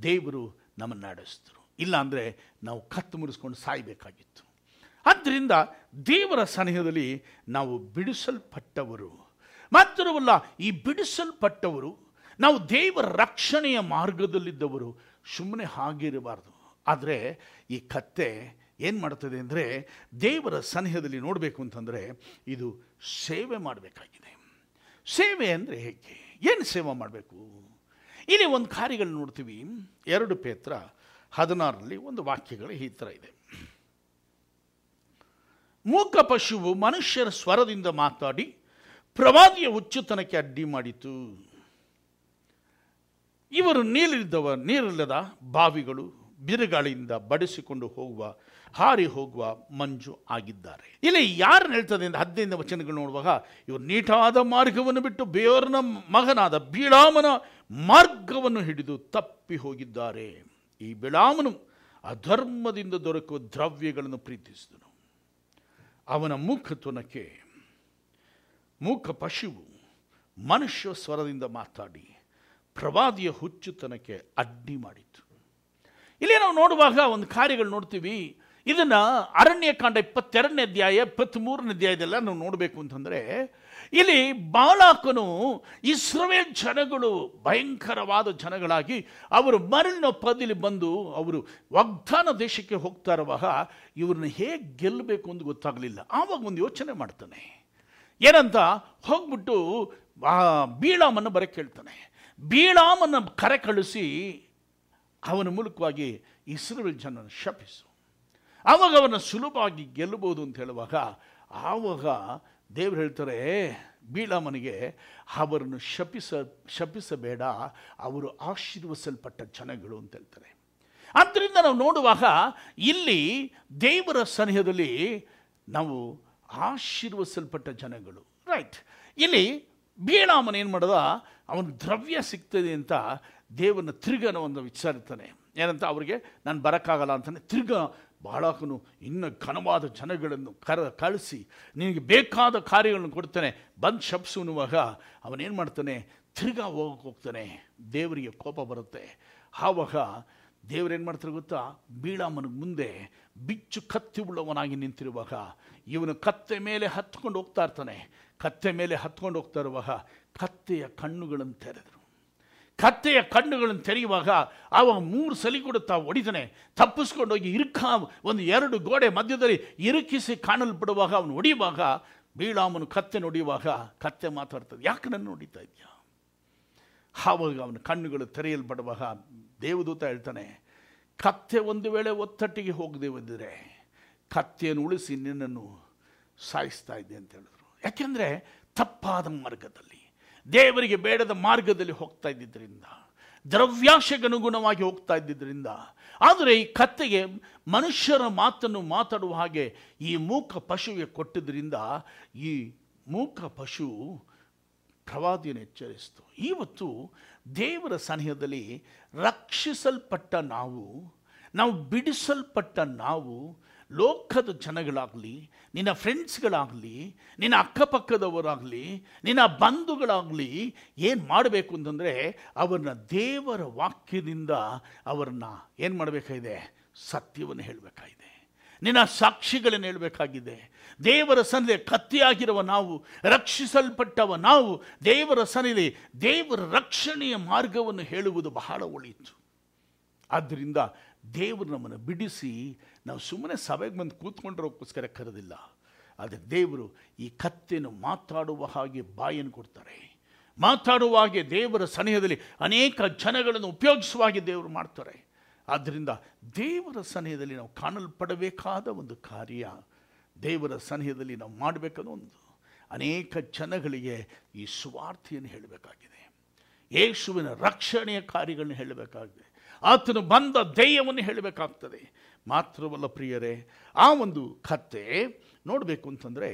ದೇವರು ನಮ್ಮನ್ನು ನಡೆಸಿದರು. ಇಲ್ಲಾಂದರೆ ನಾವು ಕತ್ತು ಮುರಿಸ್ಕೊಂಡು ಸಾಯಬೇಕಾಗಿತ್ತು. ಆದ್ದರಿಂದ ದೇವರ ಸನಿಹದಲ್ಲಿ ನಾವು ಬಿಡಿಸಲ್ಪಟ್ಟವರು ಮಾತ್ರವಲ್ಲ, ಈ ಬಿಡಿಸಲ್ಪಟ್ಟವರು ನಾವು ದೇವರ ರಕ್ಷಣೆಯ ಮಾರ್ಗದಲ್ಲಿದ್ದವರು. ಸುಮ್ಮನೆ ಹಾಗಿರಬಾರ್ದು. ಆದರೆ ಈ ಕತ್ತೆ ಏನು ಮಾಡ್ತದೆ ಅಂದರೆ, ದೇವರ ಸನಿಹದಲ್ಲಿ ನೋಡಬೇಕು ಅಂತಂದರೆ ಇದು ಸೇವೆ ಮಾಡಬೇಕಾಗಿದೆ. ಸೇವೆ ಅಂದರೆ ಹೇಗೆ, ಏನು ಸೇವೆ ಮಾಡಬೇಕು? ಇಲ್ಲಿ ಒಂದು ಕಾರ್ಯಗಳು ನೋಡ್ತೀವಿ. ಎರಡು ಪೇತ್ರ ಹದಿನಾರರಲ್ಲಿ ಒಂದು ವಾಕ್ಯಗಳು ಈ ಥರ ಇದೆ, ಮೂಕ ಪಶುವು ಮನುಷ್ಯರ ಸ್ವರದಿಂದ ಮಾತಾಡಿ ಪ್ರವಾದಿಯ ಹುಚ್ಚುತನಕ್ಕೆ ಅಡ್ಡಿ ಮಾಡಿತು. ಇವರು ನೀರಿದ್ದವ ನೀರಿಲ್ಲದ ಬಾವಿಗಳು ಬಿರುಗಾಳಿಯಿಂದ ಬಡಿಸಿಕೊಂಡು ಹೋಗುವ ಹಾರಿ ಹೋಗುವ ಮಂಜು ಆಗಿದ್ದಾರೆ. ಇಲ್ಲಿ ಯಾರು ಹೇಳ್ತದೆ ಅಂದರೆ ಹದಿನೈದನೇ ವಚನಗಳು ನೋಡುವಾಗ, ಇವರು ನೀಟಾದ ಮಾರ್ಗವನ್ನು ಬಿಟ್ಟು ಬೇಯೋರ್ನ ಮಗನಾದ ಬಿಳಾಮನ ಮಾರ್ಗವನ್ನು ಹಿಡಿದು ತಪ್ಪಿ ಹೋಗಿದ್ದಾರೆ. ಈ ಬಿಳಾಮನು ಅಧರ್ಮದಿಂದ ದೊರಕುವ ದ್ರವ್ಯಗಳನ್ನು ಪ್ರೀತಿಸಿದನು. ಅವನ ಮೂಕತನಕ್ಕೆ ಮೂಕ ಪಶುವು ಮನುಷ್ಯ ಸ್ವರದಿಂದ ಮಾತಾಡಿ ಪ್ರವಾದಿಯ ಹುಚ್ಚುತನಕ್ಕೆ ಅಡ್ಡಿ ಮಾಡಿತು. ಇಲ್ಲಿ ನಾವು ನೋಡುವಾಗ ಒಂದು ಕಾರ್ಯಗಳು ನೋಡ್ತೀವಿ. ಇದನ್ನು ಅರಣ್ಯಕಾಂಡ ಇಪ್ಪತ್ತೆರಡನೇ ಅಧ್ಯಾಯ ಇಪ್ಪತ್ತ್ಮೂರನೇ ಅಧ್ಯಾಯದೆಲ್ಲ ನಾವು ನೋಡಬೇಕು ಅಂತಂದರೆ, ಇಲ್ಲಿ ಬಾಲಾಕನು ಇಸ್ರೇಲ್ ಜನಗಳು ಭಯಂಕರವಾದ ಜನಗಳಾಗಿ ಅವರು ಮರಳಿನ ಪದಿಲಿ ಬಂದು ಅವರು ವಾಗ್ದಾನ ದೇಶಕ್ಕೆ ಹೋಗ್ತಾ ಇರುವಾಗ ಇವ್ರನ್ನ ಹೇಗೆ ಗೆಲ್ಲಬೇಕು ಅಂತ ಗೊತ್ತಾಗಲಿಲ್ಲ. ಆವಾಗ ಒಂದು ಯೋಚನೆ ಮಾಡ್ತಾನೆ, ಏನಂತ ಹೋಗ್ಬಿಟ್ಟು ಬಿಳಾಮನ್ನು ಬರ ಕೇಳ್ತಾನೆ. ಬಿಳಾಮನ್ನು ಕರೆ ಕಳಿಸಿ ಅವನ ಮೂಲಕವಾಗಿ ಇಸ್ರೇಲ್ ಜನರನ್ನು ಶಪಿಸು, ಆವಾಗ ಅವನ ಸುಲಭವಾಗಿ ಗೆಲ್ಲಬಹುದು ಅಂತ ಹೇಳುವಾಗ, ಆವಾಗ ದೇವರು ಹೇಳ್ತಾರೆ ಬಿಳಾಮನಿಗೆ, ಅವರನ್ನು ಶಪಿಸ ಶಪಿಸಬೇಡ, ಅವರು ಆಶೀರ್ವಸಲ್ಪಟ್ಟ ಜನಗಳು ಅಂತ ಹೇಳ್ತಾರೆ. ಆದ್ದರಿಂದ ನಾವು ನೋಡುವಾಗ ಇಲ್ಲಿ ದೇವರ ಸನಿಹದಲ್ಲಿ ನಾವು ಆಶೀರ್ವಸಲ್ಪಟ್ಟ ಜನಗಳು, ರೈಟ್. ಇಲ್ಲಿ ಬಿಳಾಮನ ಏನು ಮಾಡ್ದ, ಅವನ ದ್ರವ್ಯ ಸಿಗ್ತದೆ ಅಂತ ದೇವರನ್ನ ತಿರ್ಗನ ಒಂದು ವಿಚಾರಿಸ್ತಾನೆ. ಏನಂತ ಅವ್ರಿಗೆ ನಾನು ಬರೋಕ್ಕಾಗಲ್ಲ ಅಂತಾನೆ. ತಿರ್ಗ ಬಾಳಕನು ಇನ್ನೂ ಘನವಾದ ಜನಗಳನ್ನು ಕರ ಕಳಿಸಿ ನಿನಗೆ ಬೇಕಾದ ಕಾರ್ಯಗಳನ್ನು ಕೊಡ್ತಾನೆ, ಬಂದು ಶಬ್ಸುವಾಗ ಅವನೇನು ಮಾಡ್ತಾನೆ, ತಿರ್ಗಾ ಹೋಗಕ್ಕೆ ಹೋಗ್ತಾನೆ. ದೇವರಿಗೆ ಕೋಪ ಬರುತ್ತೆ. ಆವಾಗ ದೇವರೇನು ಮಾಡ್ತಾರೆ ಗೊತ್ತಾ, ಬಿಳಾಮನ ಮುಂದೆ ಬಿಚ್ಚು ಕತ್ತಿ ಉಳ್ಳವನಾಗಿ ನಿಂತಿರುವಾಗ ಇವನು ಕತ್ತೆ ಮೇಲೆ ಹತ್ಕೊಂಡು ಹೋಗ್ತಾ ಇರ್ತಾನೆ. ಕತ್ತೆ ಮೇಲೆ ಹತ್ಕೊಂಡು ಹೋಗ್ತಾ ಇರುವಾಗ ಕತ್ತೆಯ ಕಣ್ಣುಗಳನ್ನು ತೆರೆದರು. ಕತ್ತೆಯ ಕಣ್ಣುಗಳನ್ನು ತೆರೆಯುವಾಗ ಅವ ಮೂರು ಸಲಿ ಕೂಡ ತಾವು ಹೊಡಿತಾನೆ. ತಪ್ಪಿಸ್ಕೊಂಡೋಗಿ ಇರುಕ ಒಂದು ಎರಡು ಗೋಡೆ ಮಧ್ಯದಲ್ಲಿ ಇರುಕಿಸಿ ಕಾಣಲ್ಪಡುವಾಗ ಅವನು ಹೊಡಿಯುವಾಗ ಬಿಳಾಮನು ಕತ್ತೆ ನೋಡಿಯುವಾಗ ಕತ್ತೆ ಮಾತಾಡ್ತದೆ, ಯಾಕೆ ನನ್ನ ನೋಡಿತಾ ಇದೆಯಾ? ಆವಾಗ ಅವನ ಕಣ್ಣುಗಳು ತೆರೆಯಲ್ಪಡುವಾಗ ದೇವದೂತ ಹೇಳ್ತಾನೆ, ಕತ್ತೆ ಒಂದು ವೇಳೆ ಒತ್ತಟ್ಟಿಗೆ ಹೋಗದೆ ಬಂದರೆ ಕತ್ತೆಯನ್ನು ಉಳಿಸಿ ನಿನ್ನನ್ನು ಸಾಯಿಸ್ತಾ ಇದೆ ಅಂತ ಹೇಳಿದ್ರು. ಯಾಕೆಂದರೆ ತಪ್ಪಾದ ಮಾರ್ಗದಲ್ಲಿ, ದೇವರಿಗೆ ಬೇಡದ ಮಾರ್ಗದಲ್ಲಿ ಹೋಗ್ತಾ ಇದ್ದಿದ್ದರಿಂದ, ದ್ರವ್ಯಾಶೆಗನುಗುಣವಾಗಿ ಹೋಗ್ತಾ ಇದ್ದಿದ್ದರಿಂದ. ಆದರೆ ಈ ಕತ್ತೆಗೆ ಮನುಷ್ಯರ ಮಾತನ್ನು ಮಾತಾಡುವ ಹಾಗೆ ಈ ಮೂಕ ಪಶುವಿಗೆ ಕೊಟ್ಟಿದ್ದರಿಂದ ಈ ಮೂಕ ಪಶು ಪ್ರವಾದಿಯನ್ನು ಎಚ್ಚರಿಸಿತು. ಇವತ್ತು ದೇವರ ಸನಿಹದಲ್ಲಿ ರಕ್ಷಿಸಲ್ಪಟ್ಟ ನಾವು, ನಾವು ಬಿಡಿಸಲ್ಪಟ್ಟ ನಾವು, ಲೋಕದ ಜನಗಳಾಗಲಿ, ನಿನ್ನ ಫ್ರೆಂಡ್ಸ್ಗಳಾಗಲಿ, ನಿನ್ನ ಅಕ್ಕಪಕ್ಕದವರಾಗಲಿ, ನಿನ್ನ ಬಂಧುಗಳಾಗಲಿ, ಏನು ಮಾಡಬೇಕು ಅಂತಂದರೆ ಅವರನ್ನ ದೇವರ ವಾಕ್ಯದಿಂದ ಅವರನ್ನ ಏನು ಮಾಡಬೇಕಾಗಿದೆ? ಸತ್ಯವನ್ನು ಹೇಳಬೇಕಾಗಿದೆ, ನಿನ್ನ ಸಾಕ್ಷಿಗಳನ್ನು ಹೇಳಬೇಕಾಗಿದೆ. ದೇವರ ಸನ್ನಿಧಿ ಕತ್ತಿಯಾಗಿರುವ ನಾವು, ರಕ್ಷಿಸಲ್ಪಟ್ಟವ ನಾವು, ದೇವರ ಸನ್ನಿಧಿ ದೇವರ ರಕ್ಷಣೆಯ ಮಾರ್ಗವನ್ನು ಹೇಳುವುದು ಬಹಳ ಒಳಿತು. ಆದ್ದರಿಂದ ದೇವರು ನಮ್ಮನ್ನು ಬಿಡಿಸಿ, ನಾವು ಸುಮ್ಮನೆ ಸಭೆಗೆ ಬಂದು ಕೂತ್ಕೊಂಡ್ರೋಕ್ಕೋಸ್ಕರ ಕರೆದಿಲ್ಲ. ಆದರೆ ದೇವರು ಈ ಕತ್ತೆಯನ್ನು ಮಾತಾಡುವ ಹಾಗೆ ಬಾಯನ್ನು ಕೊಡ್ತಾರೆ, ಮಾತಾಡುವ ಹಾಗೆ ದೇವರ ಸನಿಹದಲ್ಲಿ ಅನೇಕ ಜನಗಳನ್ನು ಉಪಯೋಗಿಸುವ ಹಾಗೆ ದೇವರು ಮಾಡ್ತಾರೆ. ಆದ್ದರಿಂದ ದೇವರ ಸನಿಹದಲ್ಲಿ ನಾವು ಕಾಣಲ್ಪಡಬೇಕಾದ ಒಂದು ಕಾರ್ಯ, ದೇವರ ಸನಿಹದಲ್ಲಿ ನಾವು ಮಾಡಬೇಕಾದ ಒಂದು, ಅನೇಕ ಜನಗಳಿಗೆ ಈ ಸುವಾರ್ತೆಯನ್ನು ಹೇಳಬೇಕಾಗಿದೆ, ಯೇಸುವಿನ ರಕ್ಷಣೆಯ ಕಾರ್ಯಗಳನ್ನು ಹೇಳಬೇಕಾಗಿದೆ, ಆತನು ಬಂದ ಧ್ಯೇಯವನ್ನು ಹೇಳಬೇಕಾಗ್ತದೆ. ಮಾತ್ರವಲ್ಲ ಪ್ರಿಯರೇ, ಆ ಒಂದು ಕಥೆ ನೋಡಬೇಕು ಅಂತಂದರೆ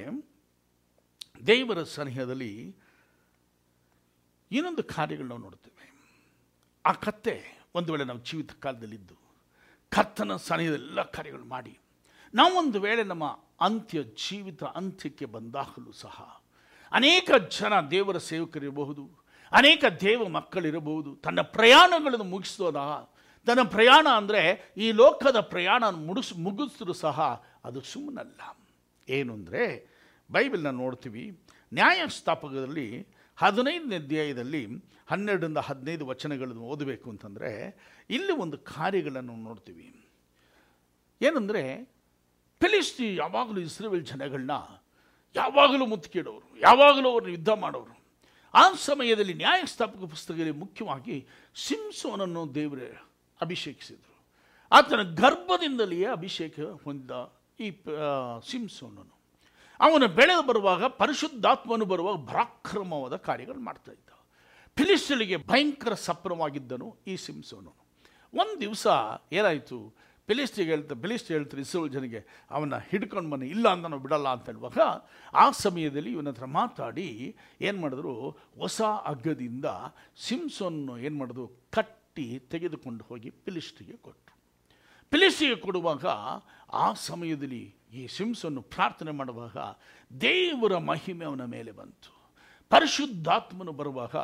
ದೇವರ ಸನಿಹದಲ್ಲಿ ಇನ್ನೊಂದು ಕಾರ್ಯಗಳು ನಾವು ನೋಡ್ತೇವೆ. ಆ ಕಥೆ ಒಂದು ವೇಳೆ ನಮ್ಮ ಜೀವಿತ ಕಾಲದಲ್ಲಿದ್ದು ಕರ್ತನ ಸನಿಹದೆಲ್ಲ ಕಾರ್ಯಗಳು ಮಾಡಿ ನಾವೊಂದು ವೇಳೆ ನಮ್ಮ ಅಂತ್ಯ ಜೀವಿತ ಅಂತ್ಯಕ್ಕೆ ಬಂದಾಗಲೂ ಸಹ ಅನೇಕ ಜನ ದೇವರ ಸೇವಕರಿರಬಹುದು, ಅನೇಕ ದೇವ ಮಕ್ಕಳಿರಬಹುದು, ತನ್ನ ಪ್ರಯಾಣಗಳನ್ನು ಮುಗಿಸೋದ, ತನ್ನ ಪ್ರಯಾಣ ಅಂದರೆ ಈ ಲೋಕದ ಪ್ರಯಾಣ ಮುಡಿಸ್ ಮುಗಿಸಿದ್ರು ಸಹ ಅದು ಸುಮ್ಮನಲ್ಲ. ಏನು ಅಂದರೆ ಬೈಬಲ್ನ ನೋಡ್ತೀವಿ, ನ್ಯಾಯಸ್ಥಾಪಕದಲ್ಲಿ ಹದಿನೈದನೇ ಅಧ್ಯಾಯದಲ್ಲಿ ಹನ್ನೆರಡರಿಂದ ಹದಿನೈದು ವಚನಗಳನ್ನು ಓದಬೇಕು ಅಂತಂದರೆ ಇಲ್ಲಿ ಒಂದು ಕಾರ್ಯಗಳನ್ನು ನೋಡ್ತೀವಿ. ಏನಂದರೆ ಫಿಲಿಸ್ತಿ ಯಾವಾಗಲೂ ಇಸ್ರೇಲ್ ಜನಗಳನ್ನ ಯಾವಾಗಲೂ ಮುತ್ತಿಗೆಡೋರು, ಯಾವಾಗಲೂ ಅವ್ರನ್ನ ಯುದ್ಧ ಮಾಡೋರು. ಆ ಸಮಯದಲ್ಲಿ ನ್ಯಾಯಸ್ಥಾಪಕ ಪುಸ್ತಕದಲ್ಲಿ ಮುಖ್ಯವಾಗಿ ಸಿಂಸೋನನ್ನು ದೇವರು ಅಭಿಷೇಕಿಸಿದರು. ಆತನ ಗರ್ಭದಿಂದಲೇ ಅಭಿಷೇಕ ಹೊಂದಿದ ಈ ಸಿಂಸೋನನು ಅವನ ಬೆಳೆದು ಬರುವಾಗ ಪರಿಶುದ್ಧಾತ್ಮನು ಬರುವಾಗ ಪರಾಕ್ರಮವಾದ ಕಾರ್ಯಗಳು ಮಾಡ್ತಾ ಇದ್ದ. ಫಿಲಿಸ್ಟಿಯರಿಗೆ ಭಯಂಕರ ಸಪ್ರವಾಗಿದ್ದನು ಈ ಸಿಂಸೋನನು. ಒಂದು ದಿವಸ ಏನಾಯಿತು, ಫಿಲಿಸ್ಟಿಗೆ ಹೇಳ್ತಾ ಫಿಲಿಸ್ಟಿ ಹೇಳ್ತಾರೆ ಇಸ್ರೇಲ್ ಜನರಿಗೆ, ಅವನ್ನ ಹಿಡ್ಕೊಂಡು ಬನ್ನಿ, ಇಲ್ಲ ಅಂತ ನಾವು ಬಿಡಲ್ಲ ಅಂತ ಹೇಳುವಾಗ ಆ ಸಮಯದಲ್ಲಿ ಇವನ ಹತ್ರ ಮಾತಾಡಿ ಏನು ಮಾಡಿದ್ರು, ಹೊಸ ಹಗ್ಗದಿಂದ ಸಿಂಸೋನನ್ನು ಏನು ಮಾಡಿದ್ರು, ಕಟ್ಟಿ ತೆಗೆದುಕೊಂಡು ಹೋಗಿ ಫಿಲಿಸ್ಟಿಗೆ ಕೊಟ್ಟರು. ಫಿಲಿಸ್ಟಿಗೆ ಕೊಡುವಾಗ ಆ ಸಮಯದಲ್ಲಿ ಈ ಸಿಂಸೋನು ಪ್ರಾರ್ಥನೆ ಮಾಡುವಾಗ ದೇವರ ಮಹಿಮೆ ಅವನ ಮೇಲೆ ಬಂತು. ಪರಿಶುದ್ಧಾತ್ಮನು ಬರುವಾಗ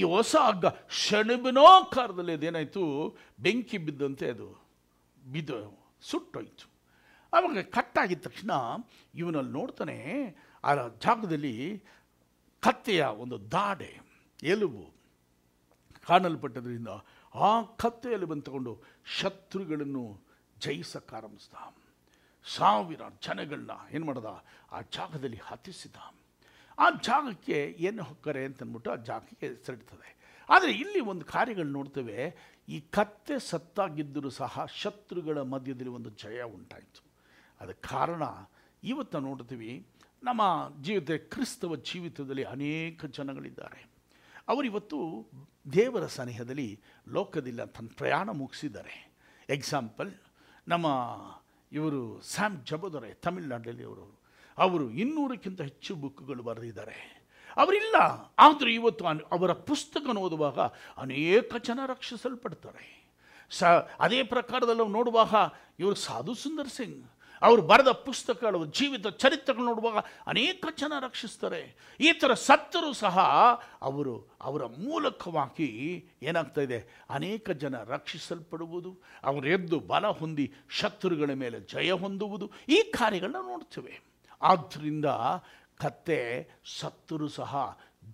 ಈ ಹೊಸ ಹಗ್ಗ ಷಣ್ಬಿನೋಕಾರದಲ್ಲಿ ಅದೇನಾಯಿತು, ಬೆಂಕಿ ಬಿದ್ದಂತೆ ಅದು ಬಿದ್ದು ಸುಟ್ಟೋಯ್ತು. ಆವಾಗ ಕಟ್ಟಾಗಿದ್ದ ತಕ್ಷಣ ಇವನಲ್ಲಿ ನೋಡ್ತಾನೆ, ಆ ಜಾಗದಲ್ಲಿ ಕತ್ತೆಯ ಒಂದು ದಾಡೆ ಎಲುಬು ಕಾಣಲ್ಪಟ್ಟದ್ರಿಂದ ಆ ಕತ್ತೆ ಎಲುಬನ್ನು ತಗೊಂಡು ಶತ್ರುಗಳನ್ನು ಜಯಿಸಕ್ಕೆ ಆರಂಭಿಸಿದ. ಸಾವಿರ ಜನಗಳನ್ನ ಏನು ಮಾಡ್ದ, ಆ ಜಾಗದಲ್ಲಿ ಹತಿಸಿದ. ಆ ಜಾಗಕ್ಕೆ ಏನು ಹೊಕ್ಕರೆ ಅಂತಂದ್ಬಿಟ್ಟು ಆ ಜಾಗಕ್ಕೆ ಹೆಸರಿಡ್ತದೆ. ಆದರೆ ಇಲ್ಲಿ ಒಂದು ಕಾರ್ಯಗಳು ನೋಡ್ತೇವೆ, ಈ ಕತ್ತೆ ಸತ್ತಾಗಿದ್ದರೂ ಸಹ ಶತ್ರುಗಳ ಮಧ್ಯದಲ್ಲಿ ಒಂದು ಜಯ ಉಂಟಾಯಿತು. ಅದಕ್ಕೆ ಕಾರಣ ಇವತ್ತು ನೋಡ್ತೀವಿ, ನಮ್ಮ ಜೀವಿತ ಕ್ರಿಸ್ತವ ಜೀವಿತದಲ್ಲಿ ಅನೇಕ ಜನಗಳಿದ್ದಾರೆ, ಅವರಿವತ್ತು ದೇವರ ಸನಿಹದಲ್ಲಿ ಲೋಕದಿಲ್ಲ, ತನ್ನ ಪ್ರಯಾಣ ಮುಗಿಸಿದ್ದಾರೆ. ಎಕ್ಸಾಂಪಲ್, ನಮ್ಮ ಇವರು ಸ್ಯಾಮ್ ಜಬದೊರೆ, ತಮಿಳ್ನಾಡಲ್ಲಿ ಅವರು ಅವರು ಇನ್ನೂರಕ್ಕಿಂತ ಹೆಚ್ಚು ಬುಕ್ಗಳು ಬರೆದಿದ್ದಾರೆ. ಅವರಿಲ್ಲ, ಆದರೂ ಇವತ್ತು ಅವರ ಪುಸ್ತಕ ಓದುವಾಗ ಅನೇಕ ಜನ ರಕ್ಷಿಸಲ್ಪಡ್ತಾರೆ. ಸ ಅದೇ ಪ್ರಕಾರದಲ್ಲಿ ನಾವು ನೋಡುವಾಗ ಇವರು ಸಾಧು ಸುಂದರ್ ಸಿಂಗ್ ಅವರು ಬರೆದ ಪುಸ್ತಕಗಳು, ಜೀವಿತ ಚರಿತ್ರೆಗಳು ನೋಡುವಾಗ ಅನೇಕ ಜನ ರಕ್ಷಿಸ್ತಾರೆ. ಈ ಥರ ಸತ್ತರೂ ಸಹ ಅವರು ಅವರ ಮೂಲಕವಾಗಿ ಏನಾಗ್ತಾ ಇದೆ, ಅನೇಕ ಜನ ರಕ್ಷಿಸಲ್ಪಡುವುದು, ಅವರು ಎದ್ದು ಬಲ ಹೊಂದಿ ಶತ್ರುಗಳ ಮೇಲೆ ಜಯ ಹೊಂದುವುದು, ಈ ಕಾರ್ಯಗಳನ್ನ ನೋಡ್ತೇವೆ. ಆದ್ದರಿಂದ ಕತ್ತೆ ಸತ್ತರೂ ಸಹ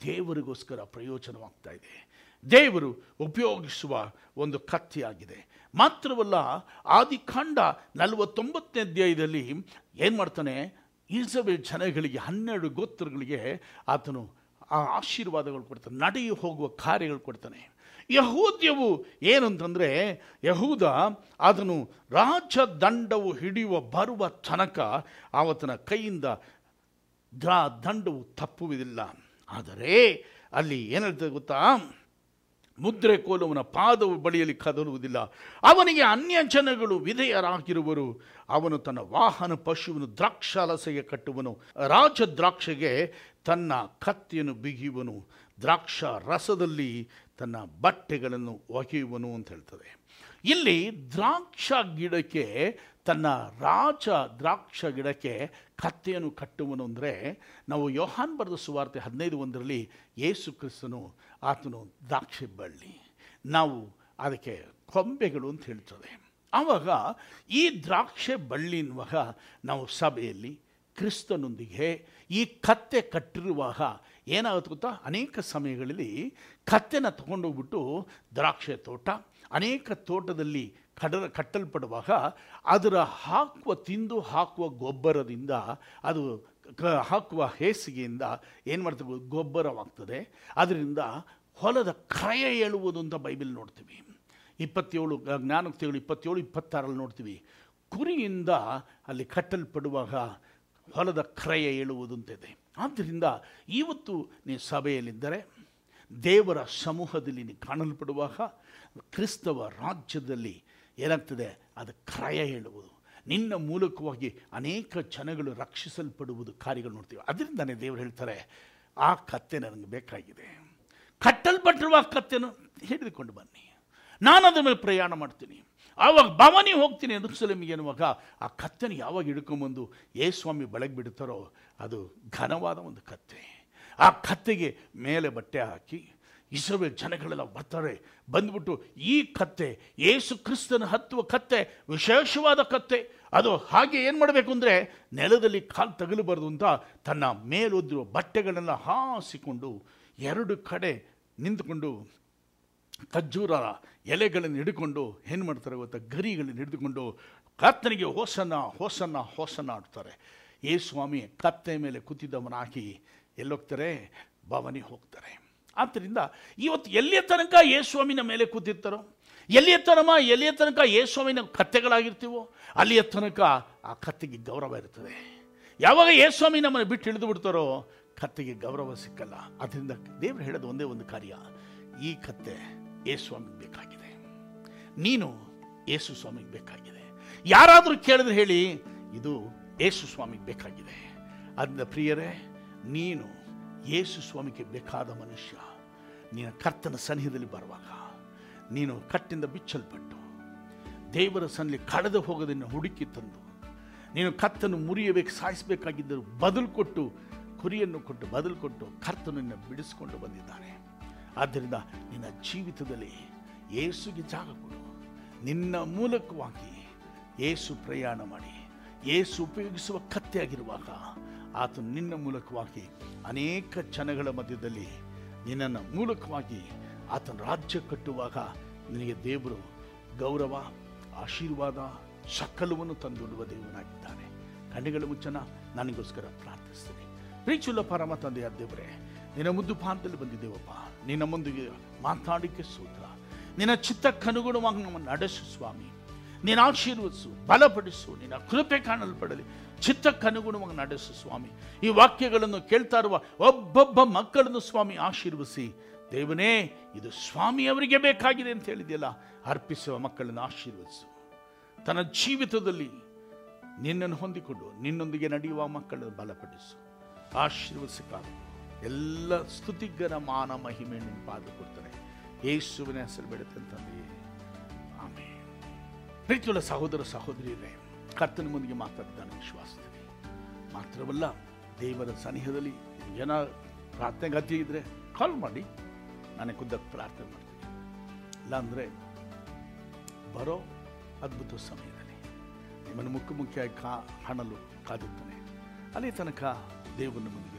ದೇವರಿಗೋಸ್ಕರ ಪ್ರಯೋಜನವಾಗ್ತಾ ಇದೆ, ದೇವರು ಉಪಯೋಗಿಸುವ ಒಂದು ಕತ್ತೆಯಾಗಿದೆ. ಮಾತ್ರವಲ್ಲ, ಆದಿಕಾಂಡ ನಲವತ್ತೊಂಬತ್ತನೇ ಅಧ್ಯಾಯದಲ್ಲಿ ಏನು ಮಾಡ್ತಾನೆ, ಇಸ್ರಾಯೇಲ್ ಜನಗಳಿಗೆ ಹನ್ನೆರಡು ಗೋತ್ರಗಳಿಗೆ ಆತನು ಆ ಆಶೀರ್ವಾದಗಳು ಕೊಡ್ತಾನೆ, ನಡೆಯು ಹೋಗುವ ಕಾರ್ಯಗಳು ಕೊಡ್ತಾನೆ. ಯಹೂದ್ಯವು ಏನಂತಂದರೆ, ಯಹೂದ ಅದನ್ನು ರಾಜದಂಡವು ಹಿಡಿಯುವ ಬರುವ ತನಕ ಆವತನ ಕೈಯಿಂದ ದ್ರಾ ದಂಡವು ತಪ್ಪುವುದಿಲ್ಲ. ಆದರೆ ಅಲ್ಲಿ ಏನಿರ್ತದೆ ಗೊತ್ತಾ, ಮುದ್ರೆ ಕೋಲುವನ ಪಾದವು ಬಳಿಯಲ್ಲಿ ಕದಲುವುದಿಲ್ಲ, ಅವನಿಗೆ ಅನ್ಯ ಜನಗಳು ವಿಧೇಯರಾಗಿರುವರು, ಅವನು ತನ್ನ ವಾಹನ ಪಶುವನ್ನು ದ್ರಾಕ್ಷಾಲಸೆಗೆ ಕಟ್ಟುವನು, ರಾಜ ದ್ರಾಕ್ಷೆಗೆ ತನ್ನ ಕತ್ತಿಯನ್ನು ಬಿಗಿಯುವನು, ದ್ರಾಕ್ಷ ರಸದಲ್ಲಿ ತನ್ನ ಬಟ್ಟೆಗಳನ್ನು ಒಗೆಯುವನು ಅಂತ ಹೇಳ್ತದೆ. ಇಲ್ಲಿ ದ್ರಾಕ್ಷ ಗಿಡಕ್ಕೆ ತನ್ನ ರಾಜ ದ್ರಾಕ್ಷ ಗಿಡಕ್ಕೆ ಕತ್ತೆಯನ್ನು ಕಟ್ಟುವನು ಅಂದರೆ, ನಾವು ಯೋಹಾನ್ ಬರೆದ ಸುವಾರ್ತೆ ಹದಿನೈದು ಒಂದರಲ್ಲಿ ಯೇಸು ಕ್ರಿಸ್ತನು ಆತನು ದ್ರಾಕ್ಷಿ ಬಳ್ಳಿ, ನಾವು ಅದಕ್ಕೆ ಕೊಂಬೆಗಳು ಅಂತ ಹೇಳ್ತದೆ. ಆವಾಗ ಈ ದ್ರಾಕ್ಷೆ ಬಳ್ಳಿ ಎನ್ನುವಾಗ ನಾವು ಸಭೆಯಲ್ಲಿ ಕ್ರಿಸ್ತನೊಂದಿಗೆ ಈ ಕತ್ತೆ ಕಟ್ಟಿರುವಾಗ ಏನಾಗುತ್ತೆ ಗೊತ್ತಾ, ಅನೇಕ ಸಮಯಗಳಲ್ಲಿ ಕತ್ತೆನ ತಗೊಂಡೋಗ್ಬಿಟ್ಟು ದ್ರಾಕ್ಷೆ ತೋಟ ಅನೇಕ ತೋಟದಲ್ಲಿ ಕಡ ಕಟ್ಟಲ್ಪಡುವಾಗ ಅದರ ಹಾಕುವ ತಿಂದು ಹಾಕುವ ಗೊಬ್ಬರದಿಂದ ಅದು ಹಾಕುವ ಹೇಸಿಗೆಯಿಂದ ಏನು ಮಾಡ್ತೀವಿ, ಗೊಬ್ಬರವಾಗ್ತದೆ. ಅದರಿಂದ ಹೊಲದ ಕ್ರಯ ಏಳುವುದು ಅಂತ ಬೈಬಲ್ ನೋಡ್ತೀವಿ. ಇಪ್ಪತ್ತೇಳು ಜ್ಞಾನೋಕ್ತಿಗಳು ಇಪ್ಪತ್ತೇಳು ಇಪ್ಪತ್ತಾರಲ್ಲಿ ನೋಡ್ತೀವಿ. ಕುರಿಯಿಂದ ಅಲ್ಲಿ ಕಟ್ಟಲ್ಪಡುವಾಗ ಹೊಲದ ಕ್ರಯ ಏಳುವುದು ಅಂತಿದೆ. ಆದ್ದರಿಂದ ಇವತ್ತು ನೀವು ಸಭೆಯಲ್ಲಿದ್ದರೆ, ದೇವರ ಸಮೂಹದಲ್ಲಿ ನೀವು ಕಾಣಲ್ಪಡುವಾಗ ಕ್ರಿಸ್ತವ ರಾಜ್ಯದಲ್ಲಿ ಏನಾಗ್ತದೆ, ಅದು ಕ್ರಯ ಹೇಳುವುದು, ನಿನ್ನ ಮೂಲಕವಾಗಿ ಅನೇಕ ಜನಗಳು ರಕ್ಷಿಸಲ್ಪಡುವುದು ಕಾರ್ಯಗಳು ನೋಡ್ತೀವಿ. ಅದರಿಂದನೇ ದೇವರು ಹೇಳ್ತಾರೆ, ಆ ಕತ್ತೆ ನನಗೆ ಬೇಕಾಗಿದೆ, ಕಟ್ಟಲ್ಪಟ್ಟಿರುವ ಕತ್ತೆಯನ್ನು ಹಿಡಿದುಕೊಂಡು ಬನ್ನಿ, ನಾನು ಅದರ ಮೇಲೆ ಪ್ರಯಾಣ ಮಾಡ್ತೀನಿ, ಆವಾಗ ಭವನಿ ಹೋಗ್ತೀನಿ ಯೆರೂಸಲೇಮಿಗೆ ಅನ್ನುವಾಗ ಆ ಕತ್ತೆಯನ್ನು ಯಾವಾಗ ಹಿಡ್ಕೊಂಬಂದು ಯೇಸುಸ್ವಾಮಿ ಬೆಳಗ್ಗೆ ಬಿಡ್ತಾರೋ ಅದು ಘನವಾದ ಒಂದು ಕತ್ತೆ. ಆ ಕತ್ತೆಗೆ ಮೇಲೆ ಬಟ್ಟೆ ಹಾಕಿ ಇಸ್ರಾಯೇಲ್ ಜನಗಳೆಲ್ಲ ಬರ್ತಾರೆ. ಬಂದ್ಬಿಟ್ಟು ಈ ಕತ್ತೆ ಯೇಸು ಕ್ರಿಸ್ತನ ಹತ್ತುವ ಕತ್ತೆ, ವಿಶೇಷವಾದ ಕತ್ತೆ, ಅದು ಹಾಗೆ ಏನು ಮಾಡಬೇಕು ಅಂದರೆ ನೆಲದಲ್ಲಿ ಕಾಲು ತಗಲಬಾರ್ದು ಅಂತ ತನ್ನ ಮೇಲೊದ್ದಿರುವ ಬಟ್ಟೆಗಳೆಲ್ಲ ಹಾಸಿಕೊಂಡು ಎರಡು ಕಡೆ ನಿಂತುಕೊಂಡು ಖರ್ಜೂರ ಎಲೆಗಳನ್ನು ಹಿಡ್ಕೊಂಡು ಏನು ಮಾಡ್ತಾರೆ ಗೊತ್ತಾ, ಗರಿಗಳನ್ನು ಹಿಡಿದುಕೊಂಡು ಕರ್ತನಿಗೆ ಹೋಸನ್ನ ಹೋಸನ್ನ ಹೋಸನ್ನ ಆಡ್ತಾರೆ. ಯೇಸುಸ್ವಾಮಿ ಕತ್ತೆ ಮೇಲೆ ಕೂತಿದ್ದವನ ಹಾಕಿ ಎಲ್ಲೋಗ್ತಾರೆ, ಭವನಿ ಹೋಗ್ತಾರೆ. ಆದ್ದರಿಂದ ಇವತ್ತು ಎಲ್ಲಿಯ ತನಕ ಯೇಸುಸ್ವಾಮಿನ ಮೇಲೆ ಕೂತಿರ್ತಾರೋ, ಎಲ್ಲಿಯ ತನಮ ಎಲ್ಲಿಯ ತನಕ ಯೇಸುಸ್ವಾಮಿನ ಕತ್ತೆಗಳಾಗಿರ್ತೀವೋ ಅಲ್ಲಿಯ ತನಕ ಆ ಕತ್ತೆಗೆ ಗೌರವ ಇರ್ತದೆ. ಯಾವಾಗ ಯೇಸುಸ್ವಾಮಿ ನಮ್ಮನ್ನು ಬಿಟ್ಟು ಹಿಡಿದು ಬಿಡ್ತಾರೋ ಕತ್ತೆಗೆ ಗೌರವ ಸಿಕ್ಕಲ್ಲ. ಅದರಿಂದ ದೇವರು ಹೇಳೋದು ಒಂದೇ ಒಂದು ಕಾರ್ಯ, ಈ ಕತ್ತೆ ಯೇಸುಸ್ವಾಮಿಗೆ ಬೇಕಾಗಿದೆ, ನೀನು ಯೇಸುಸ್ವಾಮಿಗೆ ಬೇಕಾಗಿದೆ. ಯಾರಾದರೂ ಕೇಳಿದ್ರೆ ಹೇಳಿ, ಇದು ಯೇಸುಸ್ವಾಮಿಗೆ ಬೇಕಾಗಿದೆ. ಅದರಿಂದ ಪ್ರಿಯರೇ, ನೀನು ಯೇಸುಸ್ವಾಮಿಗೆ ಬೇಕಾದ ಮನುಷ್ಯ. ನೀನು ಕರ್ತನ ಸನ್ನಿಧಿಯಲ್ಲಿ ಬರುವಾಗ ನೀನು ಕಟ್ಟಿಂದ ಬಿಚ್ಚಲ್ಪಟ್ಟು ದೇವರ ಸನ್ನಿಧಿ ಕಳೆದು ಹೋಗೋದನ್ನು ಹುಡುಕಿ ತಂದು ನೀನು ಕರ್ತನ್ನು ಮುರಿಯಬೇಕು, ಸಾಯಿಸಬೇಕಾಗಿದ್ದರೂ ಬದಲು ಕೊಟ್ಟು, ಕುರಿಯನ್ನು ಕೊಟ್ಟು ಬದಲು ಕೊಟ್ಟು ಕರ್ತನನ್ನು ಬಿಡಿಸಿಕೊಂಡು ಬಂದಿದ್ದಾನೆ. ಆದ್ದರಿಂದ ನಿನ್ನ ಜೀವಿತದಲ್ಲಿ ಯೇಸುಗೆ ಜಾಗ ಕೊಡು, ನಿನ್ನ ಮೂಲಕವಾಗಿ ಯೇಸು ಪ್ರಯಾಣ ಮಾಡಿ, ಯೇಸು ಉಪಯೋಗಿಸುವ ಕತ್ತೆಯಾಗಿರುವಾಗ ಆತನು ನಿನ್ನ ಮೂಲಕವಾಗಿ ಅನೇಕ ಜನಗಳ ಮಧ್ಯದಲ್ಲಿ ನಿನ್ನನ್ನು ಮೂಲಕವಾಗಿ ಆತನ ರಾಜ್ಯ ಕಟ್ಟುವಾಗ ನಿನಗೆ ದೇವರು ಗೌರವ, ಆಶೀರ್ವಾದ, ಸಕಲವನ್ನು ತಂದುಡುವ ದೇವನಾಗಿದ್ದಾನೆ. ಕಣ್ಣುಗಳ ಮುಚ್ಚನ, ನನಗೋಸ್ಕರ ಪ್ರಾರ್ಥಿಸ್ತೇನೆ. ಪ್ರೀತಿಯುಳ್ಳ ಪರಮ ತಂದೆಯ ದೇವರೇ, ನಿನ್ನ ಮುದ್ದು ಪಾಂತಲ್ಲಿ ಬಂದಿದ್ದೇವಪ್ಪ, ನಿನ್ನ ಮುಂದಿಗೆ ಮಾತಾಡಿಕೆ ಸೂತ್ರ, ನಿನ್ನ ಚಿತ್ತಕ್ಕನುಗುಣವಾಗಿ ನಮ್ಮನ್ನು ನಡೆಸು ಸ್ವಾಮಿ. ನೀನು ಆಶೀರ್ವದಿಸು, ಬಲಪಡಿಸು, ನಿನ್ನ ಕೃಪೆ ಕಾಣಲ್ಪಡಲಿ, ಚಿತ್ತಕ್ಕನುಗುಣವಾಗಿ ನಡೆಸು ಸ್ವಾಮಿ. ಈ ವಾಕ್ಯಗಳನ್ನು ಕೇಳ್ತಾ ಇರುವ ಒಬ್ಬೊಬ್ಬ ಮಕ್ಕಳನ್ನು ಸ್ವಾಮಿ ಆಶೀರ್ವದಿಸಿ ದೇವನೇ, ಇದು ಸ್ವಾಮಿಯವರಿಗೆ ಬೇಕಾಗಿದೆ ಅಂತ ಹೇಳಿದೆಯಲ್ಲ, ಅರ್ಪಿಸುವ ಮಕ್ಕಳನ್ನು ಆಶೀರ್ವದಿಸು. ತನ್ನ ಜೀವಿತದಲ್ಲಿ ನಿನ್ನನ್ನು ಹೊಂದಿಕೊಂಡು ನಿನ್ನೊಂದಿಗೆ ನಡೆಯುವ ಮಕ್ಕಳನ್ನು ಬಲಪಡಿಸು, ಆಶೀರ್ವದಿಸಿ ಕಾದು ಎಲ್ಲ ಸ್ತುತಿಗರ ಮಾನ ಮಹಿಮೆಯನ್ನು ಪಾದ ಕೊಡ್ತಾರೆ. ಯೇಸುವಿನ ಹೆಸರು ಬೆಳೆತಂತಂದೆಯೇ, ಆಮೇಲೆ. ಪ್ರೀತಿಯುಳ್ಳ ಸಹೋದರ ಸಹೋದರಿಯರೇ, ಕರ್ತನ ಮುಂದಿಗೆ ಮಾತಾಡ್ತಾನೆ ವಿಶ್ವಾಸದಲ್ಲಿ ಮಾತ್ರವಲ್ಲ, ದೇವರ ಸನಿಹದಲ್ಲಿ ಏನೋ ಪ್ರಾರ್ಥನೆ ಗತಿ ಇದ್ದರೆ ಕಾಲ್ ಮಾಡಿ, ನಾನೇ ಖುದ್ದಾಗಿ ಪ್ರಾರ್ಥನೆ ಮಾಡ್ತೀನಿ. ಇಲ್ಲಾಂದರೆ ಬರೋ ಅದ್ಭುತ ಸಮಯದಲ್ಲಿ ನಿಮ್ಮನ್ನು ಮುಖ್ಯ ಮುಖ್ಯವಾಗಿ ಕಾ ಹಣಲು ಕಾದಿರ್ತಾನೆ. ಅಲ್ಲಿ ತನಕ ದೇವರನ್ನು ಮುಂದೆ